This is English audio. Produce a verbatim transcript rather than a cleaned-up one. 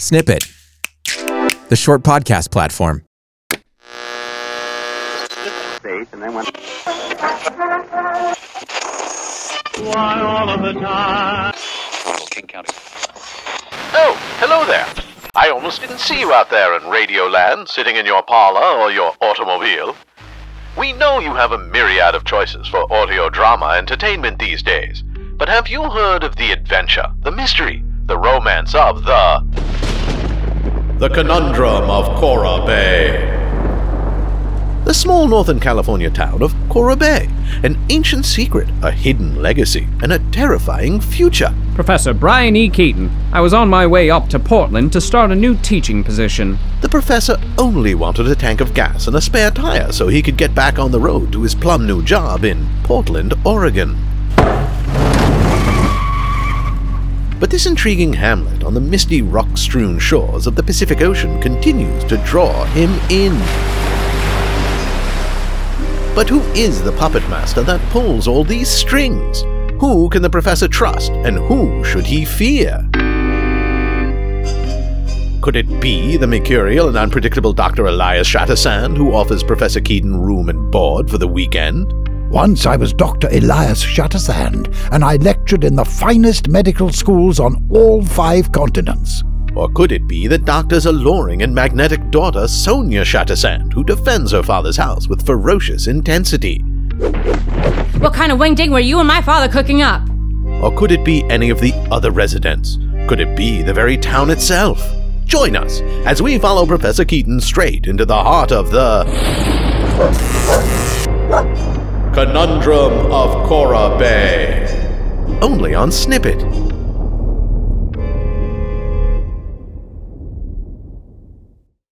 Snippet, the short podcast platform. Why all of the time? Oh, hello there. I almost didn't see you out there in Radioland, sitting in your parlor or your automobile. We know you have a myriad of choices for audio drama entertainment these days, but have you heard of the adventure, the mystery, the romance of the... The Conundrum of Cora Bay. The small northern California town of Cora Bay, an ancient secret, a hidden legacy, and a terrifying future. Professor Brian E. Keaton, I was on my way up to Portland to start a new teaching position. The professor only wanted a tank of gas and a spare tire so he could get back on the road to his plum new job in Portland, Oregon. But this intriguing hamlet on the misty rock-strewn shores of the Pacific Ocean continues to draw him in. But who is the puppet master that pulls all these strings? Who can the professor trust, and who should he fear? Could it be the mercurial and unpredictable Doctor Elias Shattersand, who offers Professor Keaton room and board for the weekend? Once I was Doctor Elias Shattersand, and I lectured in the finest medical schools on all five continents. Or could it be the doctor's alluring and magnetic daughter, Sonia Shattersand, who defends her father's house with ferocious intensity? What kind of wingding were you and my father cooking up? Or could it be any of the other residents? Could it be the very town itself? Join us as we follow Professor Keaton straight into the heart of the... Conundrum of Cora Bay. Only on Snippet.